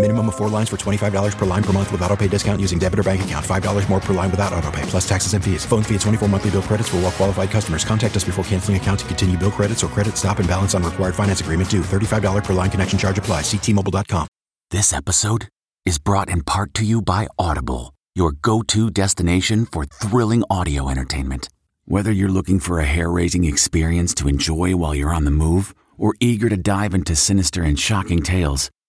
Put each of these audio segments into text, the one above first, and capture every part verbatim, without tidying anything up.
Minimum of four lines for twenty-five dollars per line per month with auto pay discount using debit or bank account. five dollars more per line without auto pay, plus taxes and fees. Phone fee at twenty-four monthly bill credits for well qualified customers. Contact us before canceling account to continue bill credits or credit stop and balance on required finance agreement due. thirty-five dollars per line connection charge applies. See T Mobile dot com. This episode is brought in part to you by Audible, your go-to destination for thrilling audio entertainment. Whether you're looking for a hair-raising experience to enjoy while you're on the move or eager to dive into sinister and shocking tales,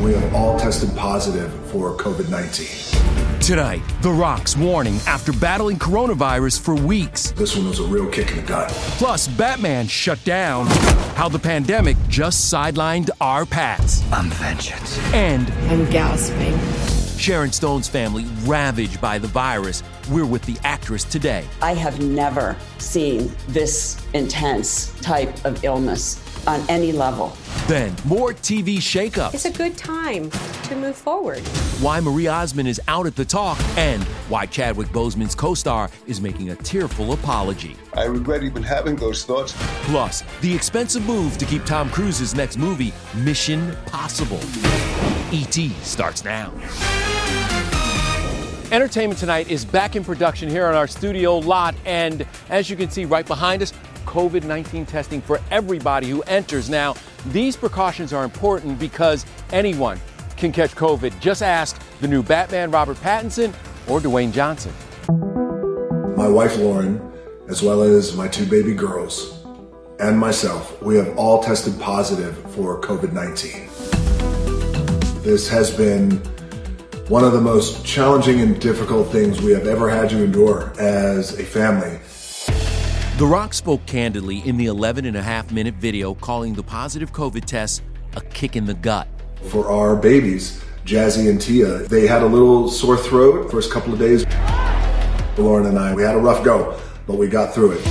We have all tested positive for COVID nineteen. Tonight, The Rock's warning after battling coronavirus for weeks. This one was a real kick in the gut. Plus, Batman shut down. How the pandemic just sidelined our paths. I'm vengeance. And I'm gasping. Sharon Stone's family ravaged by the virus. We're with the actress today. I have never seen this intense type of illness on any level. Then, more T V shakeup. It's a good time to move forward. Why Marie Osmond is out at The Talk, and why Chadwick Boseman's co-star is making a tearful apology. I regret even having those thoughts. Plus, the expensive move to keep Tom Cruise's next movie, Mission Impossible. E T starts now. Entertainment Tonight is back in production here on our studio lot, and as you can see right behind us, COVID nineteen testing for everybody who enters. Now, these precautions are important because anyone can catch COVID. Just ask the new Batman, Robert Pattinson, or Dwayne Johnson. My wife, Lauren, as well as my two baby girls and myself, we have all tested positive for COVID nineteen. This has been one of the most challenging and difficult things we have ever had to endure as a family. The Rock spoke candidly in the eleven and a half minute video, calling the positive COVID test a kick in the gut. For our babies, Jazzy and Tia, they had a little sore throat the first couple of days. Lauren and I, we had a rough go, but we got through it.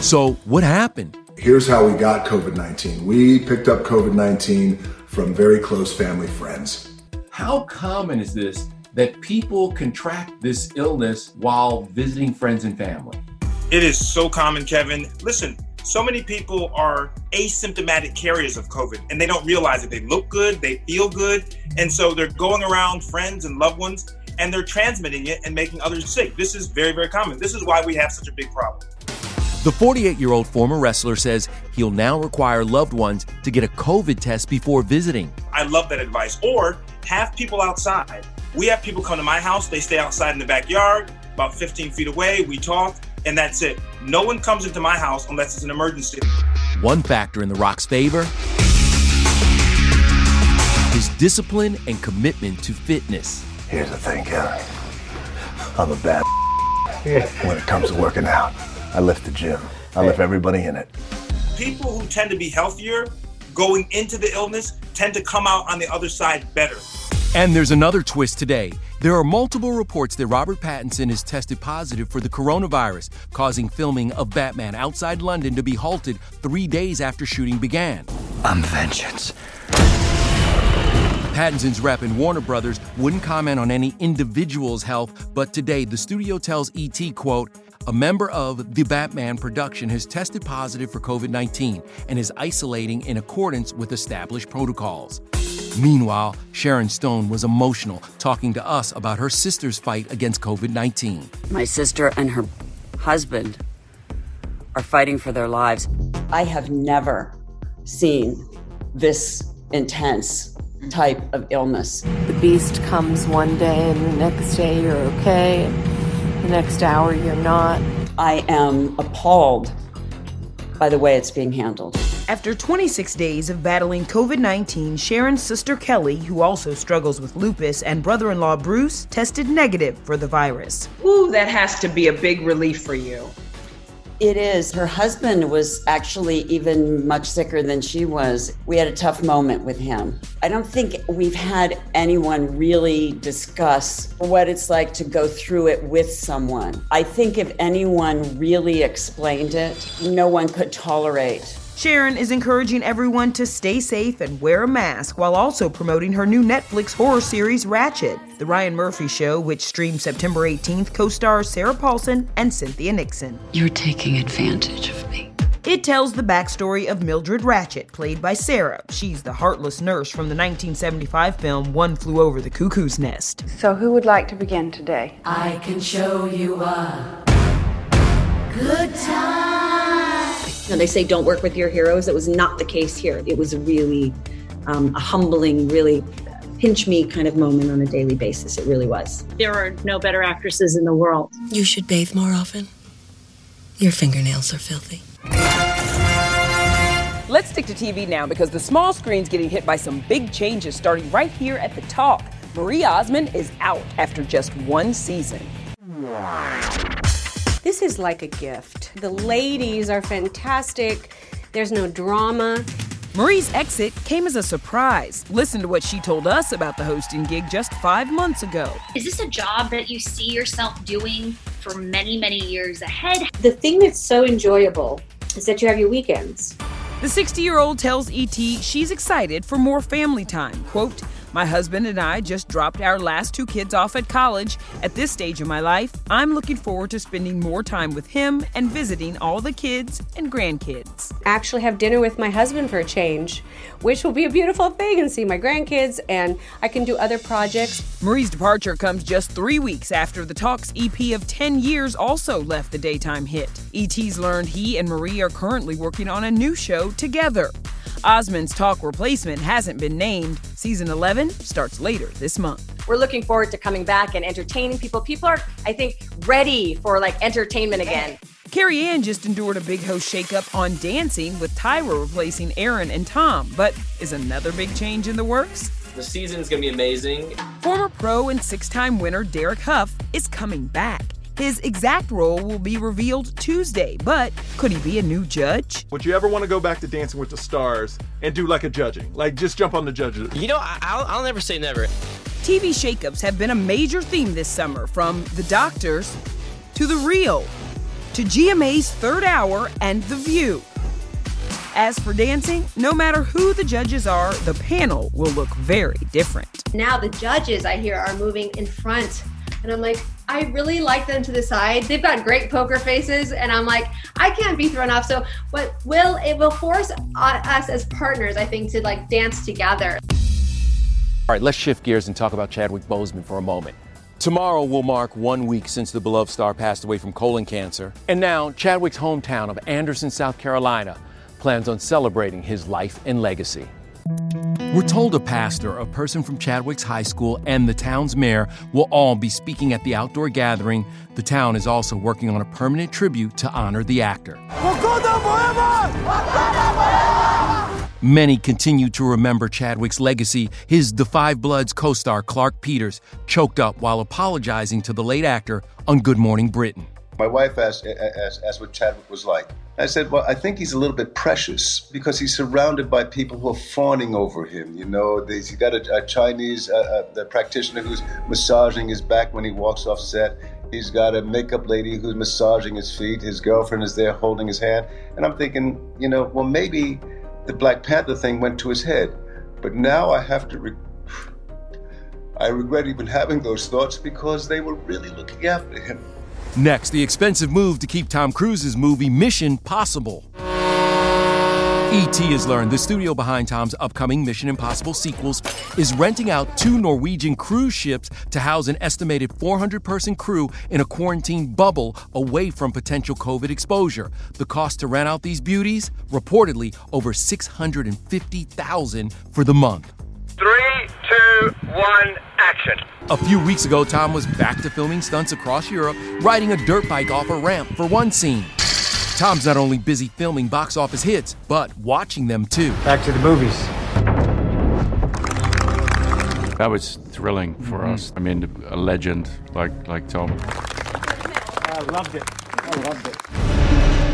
So what happened? Here's how we got COVID nineteen. We picked up COVID nineteen from very close family friends. How common is this that people contract this illness while visiting friends and family? It is so common, Kevin. Listen, so many people are asymptomatic carriers of COVID and they don't realize it. They look good, they feel good. And so they're going around friends and loved ones and they're transmitting it and making others sick. This is very, very common. This is why we have such a big problem. The forty-eight-year-old former wrestler says he'll now require loved ones to get a COVID test before visiting. I love that advice. Or have people outside. We have people come to my house, they stay outside in the backyard, about fifteen feet away, we talk. And that's it. No one comes into my house unless it's an emergency. One factor in The Rock's favor, his discipline and commitment to fitness. Here's the thing, Kelly. I'm a bad when it comes to working out. I lift the gym. I lift everybody in it. People who tend to be healthier going into the illness tend to come out on the other side better. And there's another twist today. There are multiple reports that Robert Pattinson has tested positive for the coronavirus, causing filming of Batman outside London to be halted three days after shooting began. I'm vengeance. Pattinson's rep and Warner Brothers wouldn't comment on any individual's health, but today the studio tells E T, quote, a member of the Batman production has tested positive for covid nineteen and is isolating in accordance with established protocols. Meanwhile, Sharon Stone was emotional, talking to us about her sister's fight against covid nineteen. My sister and her husband are fighting for their lives. I have never seen this intense type of illness. The beast comes one day and the next day you're okay. The next hour you're not. I am appalled by the way it's being handled. After twenty-six days of battling covid nineteen, Sharon's sister Kelly, who also struggles with lupus, and brother-in-law Bruce tested negative for the virus. Ooh, that has to be a big relief for you. It is. Her husband was actually even much sicker than she was. We had a tough moment with him. I don't think we've had anyone really discuss what it's like to go through it with someone. I think if anyone really explained it, no one could tolerate. Sharon is encouraging everyone to stay safe and wear a mask while also promoting her new Netflix horror series, Ratched. The Ryan Murphy Show, which streams September eighteenth, co-stars Sarah Paulson and Cynthia Nixon. You're taking advantage of me. It tells the backstory of Mildred Ratched, played by Sarah. She's the heartless nurse from the nineteen seventy-five film One Flew Over the Cuckoo's Nest. So who would like to begin today? I can show you a good time. Now, they say don't work with your heroes. It was not the case here. It was a really um, a humbling, really pinch me kind of moment on a daily basis. It really was. There are no better actresses in the world. You should bathe more often. Your fingernails are filthy. Let's stick to T V now because the small screen's getting hit by some big changes starting right here at The Talk. Marie Osmond is out after just one season. This is like a gift. The ladies are fantastic. There's no drama. Marie's exit came as a surprise. Listen to what she told us about the hosting gig just five months ago. Is this a job that you see yourself doing for many, many years ahead? The thing that's so enjoyable is that you have your weekends. The sixty-year-old tells E T she's excited for more family time. Quote, my husband and I just dropped our last two kids off at college. At this stage of my life, I'm looking forward to spending more time with him and visiting all the kids and grandkids. Actually have dinner with my husband for a change, which will be a beautiful thing, and see my grandkids, and I can do other projects. Marie's departure comes just three weeks after The Talk's E P of ten years also left the daytime hit. E T's learned he and Marie are currently working on a new show together. Osmond's Talk replacement hasn't been named. Season eleven starts later this month. We're looking forward to coming back and entertaining people. People are, I think, ready for, like, entertainment again. Carrie Ann just endured a big host shakeup on Dancing, with Tyra replacing Aaron and Tom. But is another big change in the works? The season's going to be amazing. Former pro and six-time winner Derek Hough is coming back. His exact role will be revealed Tuesday, but could he be a new judge? Would you ever want to go back to Dancing with the Stars and do like a judging? Like, just jump on the judges? You know, I'll, I'll never say never. T V shakeups have been a major theme this summer, from The Doctors to The Real to G M A's Third Hour and The View. As for Dancing, no matter who the judges are, the panel will look very different. Now the judges, I hear, are moving in front, and I'm like, I really like them to the side. They've got great poker faces, and I'm like, I can't be thrown off. So what will it will force us as partners, I think, to like dance together. All right, let's shift gears and talk about Chadwick Boseman for a moment. Tomorrow will mark one week since the beloved star passed away from colon cancer. And now Chadwick's hometown of Anderson, South Carolina, plans on celebrating his life and legacy. We're told a pastor, a person from Chadwick's high school, and the town's mayor will all be speaking at the outdoor gathering. The town is also working on a permanent tribute to honor the actor. Wakanda forever! Wakanda forever! Many continue to remember Chadwick's legacy. His The Five Bloods co-star Clark Peters choked up while apologizing to the late actor on Good Morning Britain. My wife asked, asked, asked what Chadwick was like. I said, well, I think he's a little bit precious because he's surrounded by people who are fawning over him. You know, he's got a, a Chinese uh, a, a practitioner who's massaging his back when he walks off set. He's got a makeup lady who's massaging his feet. His girlfriend is there holding his hand. And I'm thinking, you know, well, maybe the Black Panther thing went to his head. But now I have to... Re- I regret even having those thoughts because they were really looking after him. Next, the expensive move to keep Tom Cruise's movie Mission Possible. E T has learned the studio behind Tom's upcoming Mission Impossible sequels is renting out two Norwegian cruise ships to house an estimated four hundred person crew in a quarantine bubble away from potential COVID exposure. The cost to rent out these beauties? Reportedly over six hundred fifty thousand dollars for the month. Three, two, one, action. A few weeks ago, Tom was back to filming stunts across Europe, riding a dirt bike off a ramp for one scene. Tom's not only busy filming box office hits, but watching them too. Back to the movies. That was thrilling for mm-hmm. us. I mean, a legend like, like Tom. I loved it. I loved it.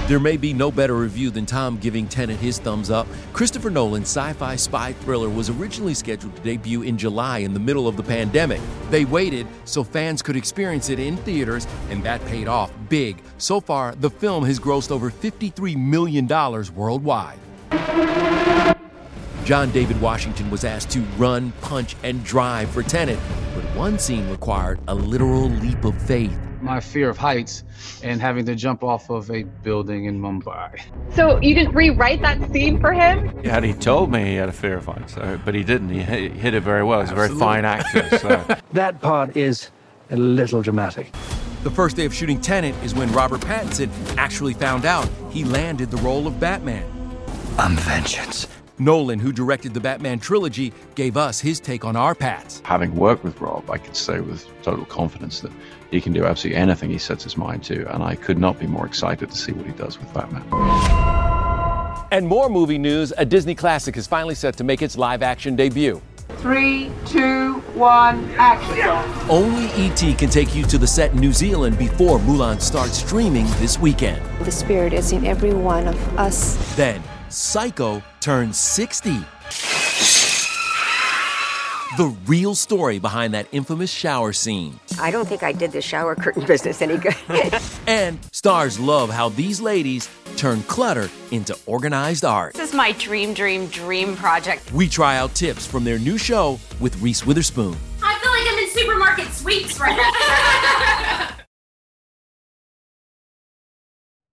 There may be no better review than Tom giving Tenet his thumbs up. Christopher Nolan's sci-fi spy thriller was originally scheduled to debut in July in the middle of the pandemic. They waited so fans could experience it in theaters, and that paid off big. So far, the film has grossed over fifty-three million dollars worldwide. John David Washington was asked to run, punch, and drive for Tenet, but one scene required a literal leap of faith. My fear of heights and having to jump off of a building in Mumbai. So you didn't rewrite that scene for him? Yeah, he told me he had a fear of heights, so, but he didn't. He hit it very well. He's a very fine actor. So. That part is a little dramatic. The first day of shooting Tenet is when Robert Pattinson actually found out he landed the role of Batman. I'm vengeance. Nolan, who directed the Batman trilogy, gave us his take on our Pats. Having worked with Rob, I could say with total confidence that he can do absolutely anything he sets his mind to, and I could not be more excited to see what he does with Batman. And more movie news, a Disney classic is finally set to make its live-action debut. Three, two, one, action. Only E T can take you to the set in New Zealand before Mulan starts streaming this weekend. The spirit is in every one of us. Then, Psycho turns sixty. The real story behind that infamous shower scene. I don't think I did the shower curtain business any good. And stars love how these ladies turn clutter into organized art. This is my dream, dream, dream project. We try out tips from their new show with Reese Witherspoon. I feel like I'm in supermarket sweeps right now.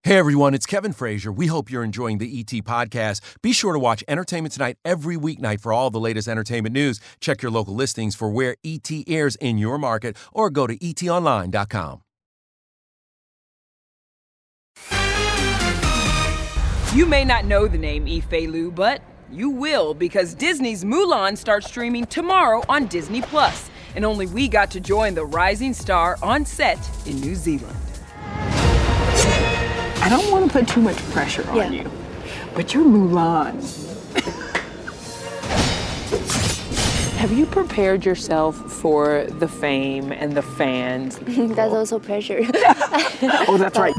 Hey everyone, it's Kevin Frazier. We hope you're enjoying the E T podcast. Be sure to watch Entertainment Tonight every weeknight for all the latest entertainment news. Check your local listings for where E T airs in your market or go to e t online dot com. You may not know the name Ife Lu, but you will because Disney's Mulan starts streaming tomorrow on Disney Plus, and only we got to join the rising star on set in New Zealand. I don't want to put too much pressure on yeah. you, but you're Mulan. Have you prepared yourself for the fame and the fans? That's also pressure. Oh, that's right.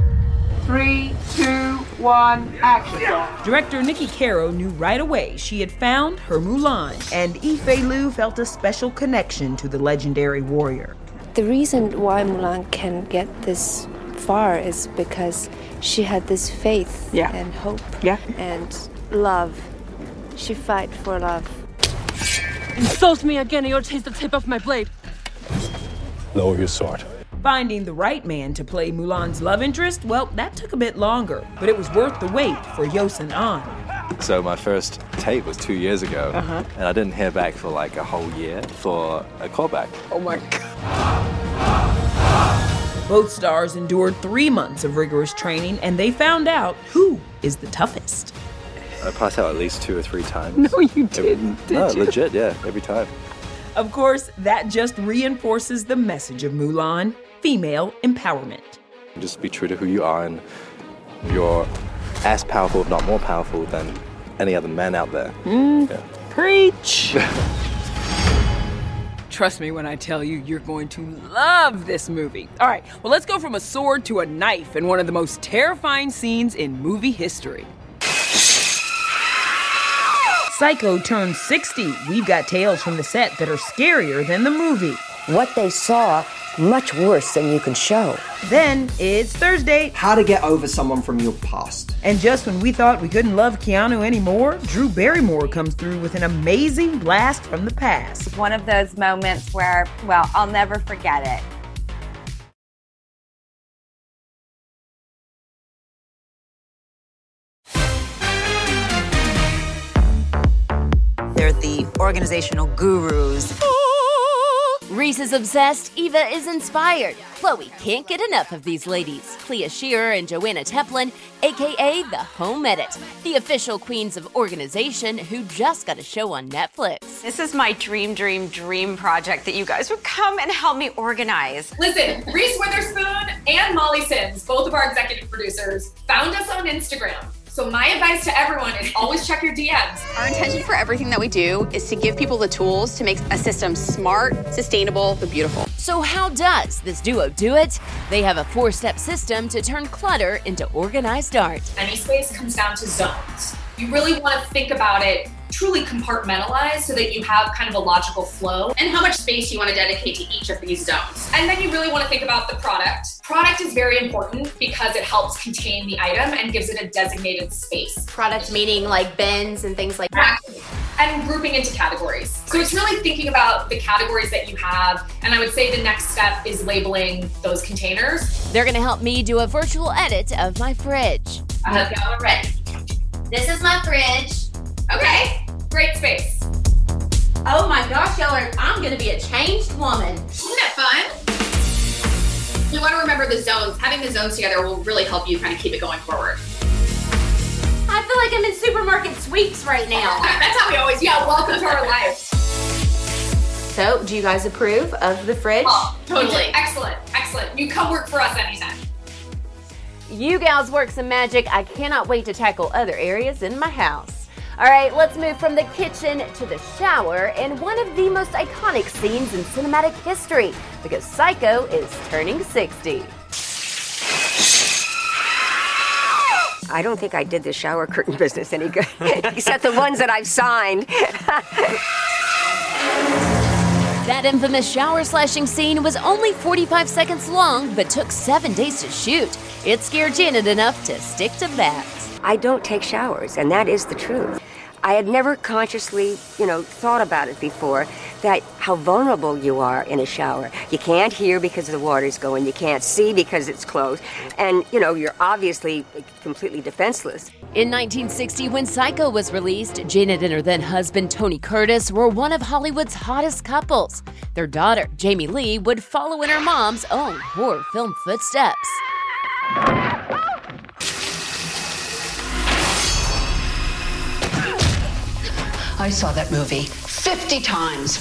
Three, two, one, action. Director Nikki Caro knew right away she had found her Mulan. And Ife Lu felt a special connection to the legendary warrior. The reason why Mulan can get this far is because she had this faith yeah. and hope yeah. and love. She fight for love. Insult me again and you'll taste the tip of my blade. Lower your sword. Finding the right man to play Mulan's love interest, well, that took a bit longer, but it was worth the wait for Yosin Ahn. So my first tape was two years ago, uh-huh. and I didn't hear back for like a whole year for a callback. Oh my God. Both stars endured three months of rigorous training, and they found out who is the toughest. I passed out at least two or three times. No, you didn't, it, did no, you? No, legit, yeah, every time. Of course, that just reinforces the message of Mulan, female empowerment. Just be true to who you are, and you're as powerful, if not more powerful, than any other man out there. Mm, yeah. Preach! Trust me when I tell you, you're going to love this movie. All right, well, let's go from a sword to a knife in one of the most terrifying scenes in movie history. Psycho turns sixty. We've got tales from the set that are scarier than the movie. What they saw, much worse than you can show. Then it's Thursday. How to get over someone from your past. And just when we thought we couldn't love Keanu anymore, Drew Barrymore comes through with an amazing blast from the past. One of those moments where, well, I'll never forget it. They're the organizational gurus. Reese is obsessed, Eva is inspired. Chloe can't get enough of these ladies. Clea Shearer and Joanna Teplin, a k a. The Home Edit, the official queens of organization who just got a show on Netflix. This is my dream, dream, dream project that you guys would come and help me organize. Listen, Reese Witherspoon and Molly Sims, both of our executive producers, found us on Instagram. So my advice to everyone is always check your D Ms. Our intention for everything that we do is to give people the tools to make a system smart, sustainable, and beautiful. So how does this duo do it? They have a four-step system to turn clutter into organized art. Any space comes down to zones. You really want to think about it truly compartmentalized so that you have kind of a logical flow. And how much space you want to dedicate to each of these zones. And then you really want to think about the product. Product is very important because it helps contain the item and gives it a designated space. Product meaning like bins and things like that. And grouping into categories. So it's really thinking about the categories that you have. And I would say the next step is labeling those containers. They're going to help me do a virtual edit of my fridge. I hope y'all are ready. This is my fridge. Okay, great space. Oh my gosh, y'all are, I'm gonna be a changed woman. Isn't that fun? You wanna remember the zones. Having the zones together will really help you kind of keep it going forward. I feel like I'm in supermarket sweeps right now. That's how we always, yeah, welcome to our life. So, do you guys approve of the fridge? Oh, totally, excellent, excellent. You come work for us anytime. You gals work some magic. I cannot wait to tackle other areas in my house. All right, let's move from the kitchen to the shower and one of the most iconic scenes in cinematic history because Psycho is turning sixty. I don't think I did the shower curtain business any good, except the ones that I've signed. That infamous shower slashing scene was only forty-five seconds long, but took seven days to shoot. It scared Janet enough to stick to that. I don't take showers, and that is the truth. I had never consciously, you know, thought about it before, that how vulnerable you are in a shower. You can't hear because the water's going, you can't see because it's closed, and, you know, you're obviously completely defenseless. In nineteen sixty, when Psycho was released, Janet and her then-husband, Tony Curtis, were one of Hollywood's hottest couples. Their daughter, Jamie Lee, would follow in her mom's own horror film footsteps. I saw that movie fifty times.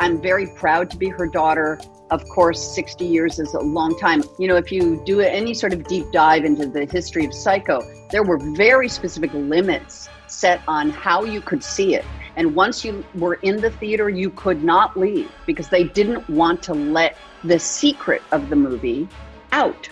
I'm very proud to be her daughter. Of course, sixty years is a long time. You know, if you do any sort of deep dive into the history of Psycho, there were very specific limits set on how you could see it. And once you were in the theater, you could not leave because they didn't want to let the secret of the movie out.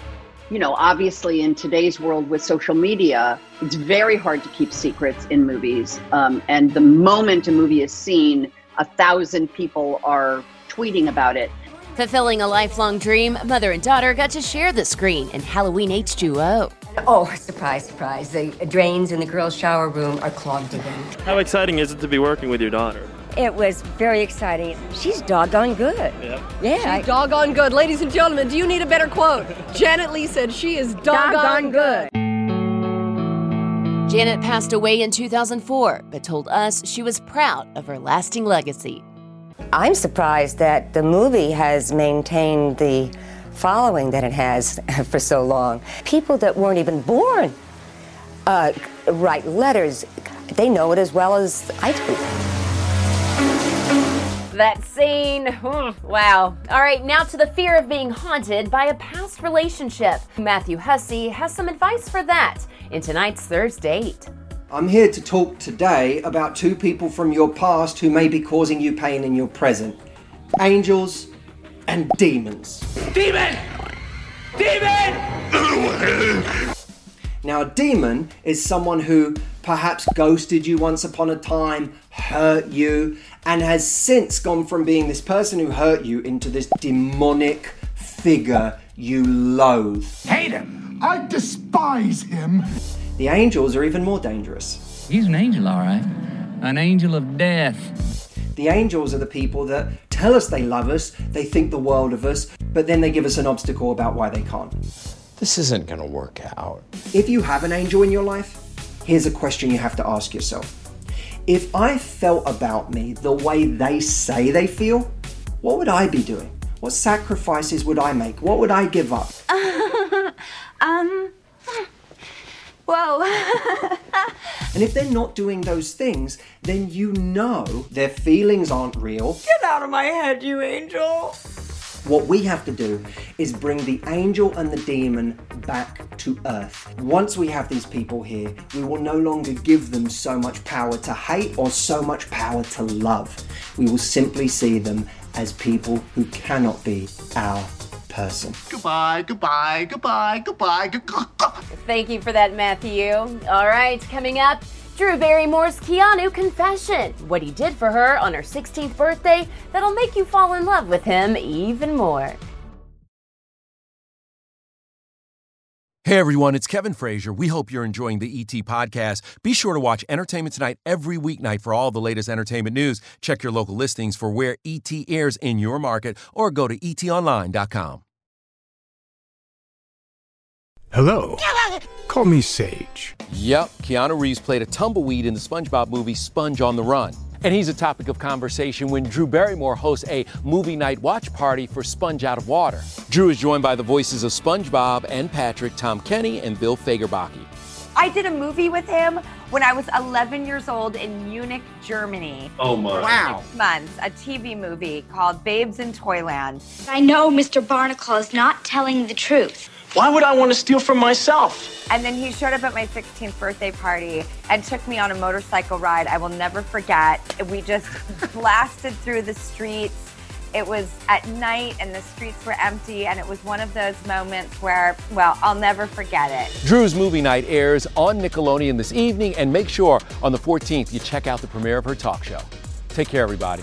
You know, obviously in today's world with social media, it's very hard to keep secrets in movies. Um, and the moment a movie is seen, a thousand people are tweeting about it. Fulfilling a lifelong dream, mother and daughter got to share the screen in Halloween H two O. Oh, surprise, surprise. The drains in the girls' shower room are clogged again. How exciting is it to be working with your daughter? It was very exciting. She's doggone good. Yep. Yeah. She's I, doggone good. Ladies and gentlemen, do you need a better quote? Janet Leigh said she is doggone, doggone good. Janet passed away in two thousand four, but told us she was proud of her lasting legacy. I'm surprised that the movie has maintained the following that it has for so long. People that weren't even born uh, write letters. They know it as well as I do. That scene, wow. All right, now to the fear of being haunted by a past relationship. Matthew Hussey has some advice for that in tonight's Third Date. I'm here to talk today about two people from your past who may be causing you pain in your present. angels, and demons. Demon! Demon! Now, a demon is someone who perhaps ghosted you once upon a time, hurt you, and has since gone from being this person who hurt you into this demonic figure you loathe. Hate him! I despise him! The angels are even more dangerous. He's an angel, all right. An angel of death. The angels are the people that tell us they love us, they think the world of us, but then they give us an obstacle about why they can't. This isn't going to work out. If you have an angel in your life, here's a question you have to ask yourself. If I felt about me the way they say they feel, what would I be doing? What sacrifices would I make? What would I give up? um, whoa. And if they're not doing those things, then you know their feelings aren't real. Get out of my head, you angel. What we have to do is bring the angel and the demon back to earth. Once we have these people here, we will no longer give them so much power to hate or so much power to love. We will simply see them as people who cannot be our person. Goodbye, goodbye, goodbye, goodbye, goodbye. Thank you for that, Matthew. All right, coming up, Drew Barrymore's Keanu confession. What he did for her on her sixteenth birthday that'll make you fall in love with him even more. Hey everyone, it's Kevin Frazier. We hope you're enjoying the E T podcast. Be sure to watch Entertainment Tonight every weeknight for all the latest entertainment news. Check your local listings for where E T airs in your market or go to e t online dot com. Hello. Call me Sage. Yep, Keanu Reeves played a tumbleweed in the SpongeBob movie Sponge on the Run. And he's a topic of conversation when Drew Barrymore hosts a movie night watch party for Sponge Out of Water. Drew is joined by the voices of SpongeBob and Patrick, Tom Kenny, and Bill Fagerbakke. I did a movie with him when I was eleven years old in Munich, Germany. Oh my. Wow. Six months, a T V movie called Babes in Toyland. I know Mister Barnacle is not telling the truth. Why would I want to steal from myself? And then he showed up at my sixteenth birthday party and took me on a motorcycle ride I will never forget. We just blasted through the streets. It was at night and the streets were empty, and it was one of those moments where, well, I'll never forget it. Drew's Movie Night airs on Nickelodeon this evening, and make sure on the fourteenth you check out the premiere of her talk show. Take care, everybody.